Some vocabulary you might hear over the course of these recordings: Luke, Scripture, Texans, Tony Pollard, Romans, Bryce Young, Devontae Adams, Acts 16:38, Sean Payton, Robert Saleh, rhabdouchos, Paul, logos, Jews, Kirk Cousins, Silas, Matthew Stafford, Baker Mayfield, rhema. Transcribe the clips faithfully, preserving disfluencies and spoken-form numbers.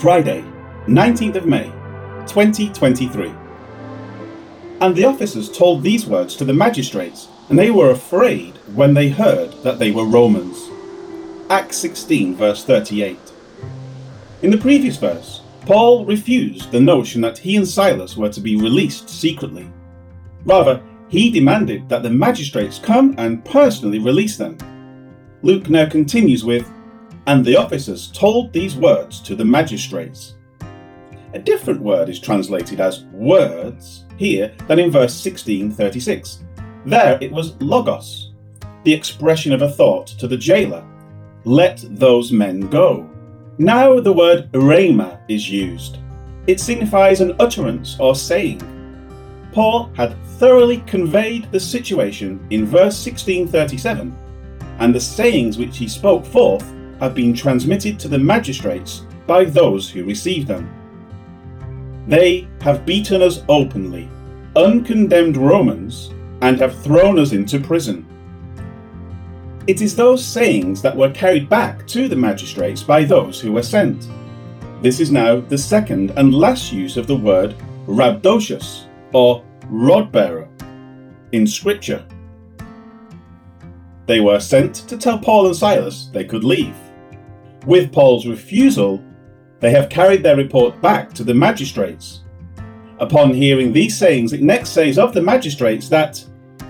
Friday, nineteenth of May, twenty twenty-three. And the officers told these words to the magistrates, and they were afraid when they heard that they were Romans. Acts sixteen, verse thirty-eight. In the previous verse, Paul refused the notion that he and Silas were to be released secretly. Rather, he demanded that the magistrates come and personally release them. Luke now continues with, "And the officers told these words to the magistrates." A different word is translated as words here than in verse sixteen thirty-six. There it was logos, the expression of a thought to the jailer, "Let those men go." Now the word rhema is used. It signifies an utterance or saying. Paul had thoroughly conveyed the situation in verse sixteen thirty-seven, and the sayings which he spoke forth have been transmitted to the magistrates by those who received them. "They have beaten us openly, uncondemned Romans, and have thrown us into prison." It is those sayings that were carried back to the magistrates by those who were sent. This is now the second and last use of the word rhabdouchos, or rod-bearer, in Scripture. They were sent to tell Paul and Silas they could leave. With Paul's refusal, they have carried their report back to the magistrates. Upon hearing these sayings, it next says of the magistrates that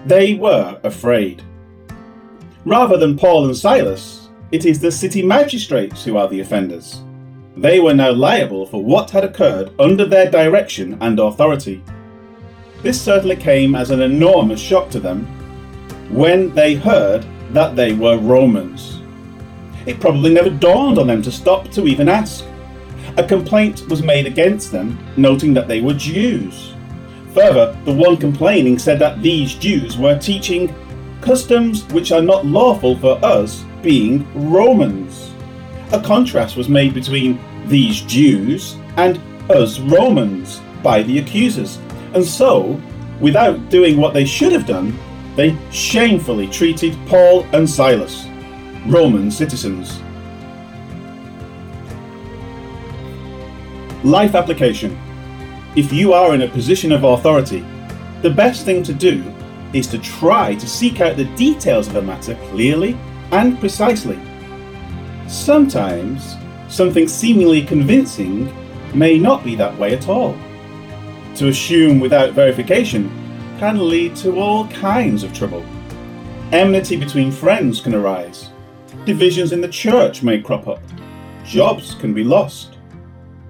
they were afraid. Rather than Paul and Silas, it is the city magistrates who are the offenders. They were now liable for what had occurred under their direction and authority. This certainly came as an enormous shock to them when they heard that they were Romans. It probably never dawned on them to stop to even ask. A complaint was made against them, noting that they were Jews. Further, the one complaining said that these Jews were teaching customs which are not lawful for us, being Romans. A contrast was made between these Jews and us Romans by the accusers, and so, without doing what they should have done, they shamefully treated Paul and Silas, Roman citizens. Life application. If you are in a position of authority, the best thing to do is to try to seek out the details of a matter clearly and precisely. Sometimes, something seemingly convincing may not be that way at all. To assume without verification can lead to all kinds of trouble. Enmity between friends can arise. Divisions in the church may crop up. Jobs can be lost.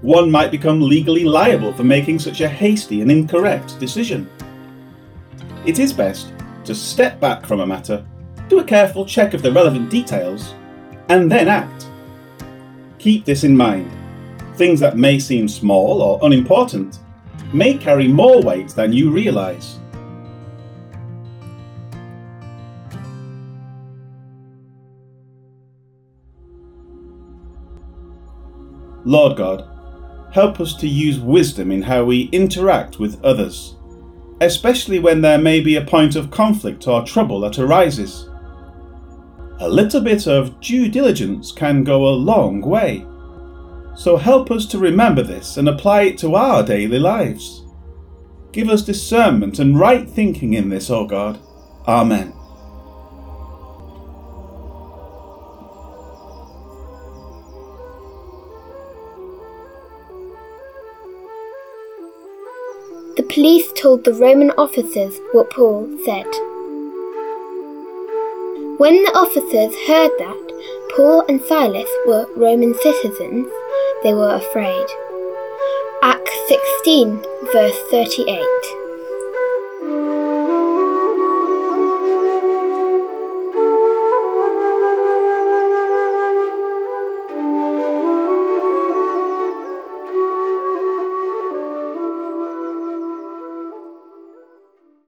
One might become legally liable for making such a hasty and incorrect decision. It is best to step back from a matter, do a careful check of the relevant details, and then act. Keep this in mind. Things that may seem small or unimportant may carry more weight than you realize. Lord God, help us to use wisdom in how we interact with others, especially when there may be a point of conflict or trouble that arises. A little bit of due diligence can go a long way. So help us to remember this and apply it to our daily lives. Give us discernment and right thinking in this, O God. Amen. The police told the Roman officers what Paul said. When the officers heard that Paul and Silas were Roman citizens, they were afraid. Acts sixteen, verse thirty-eight.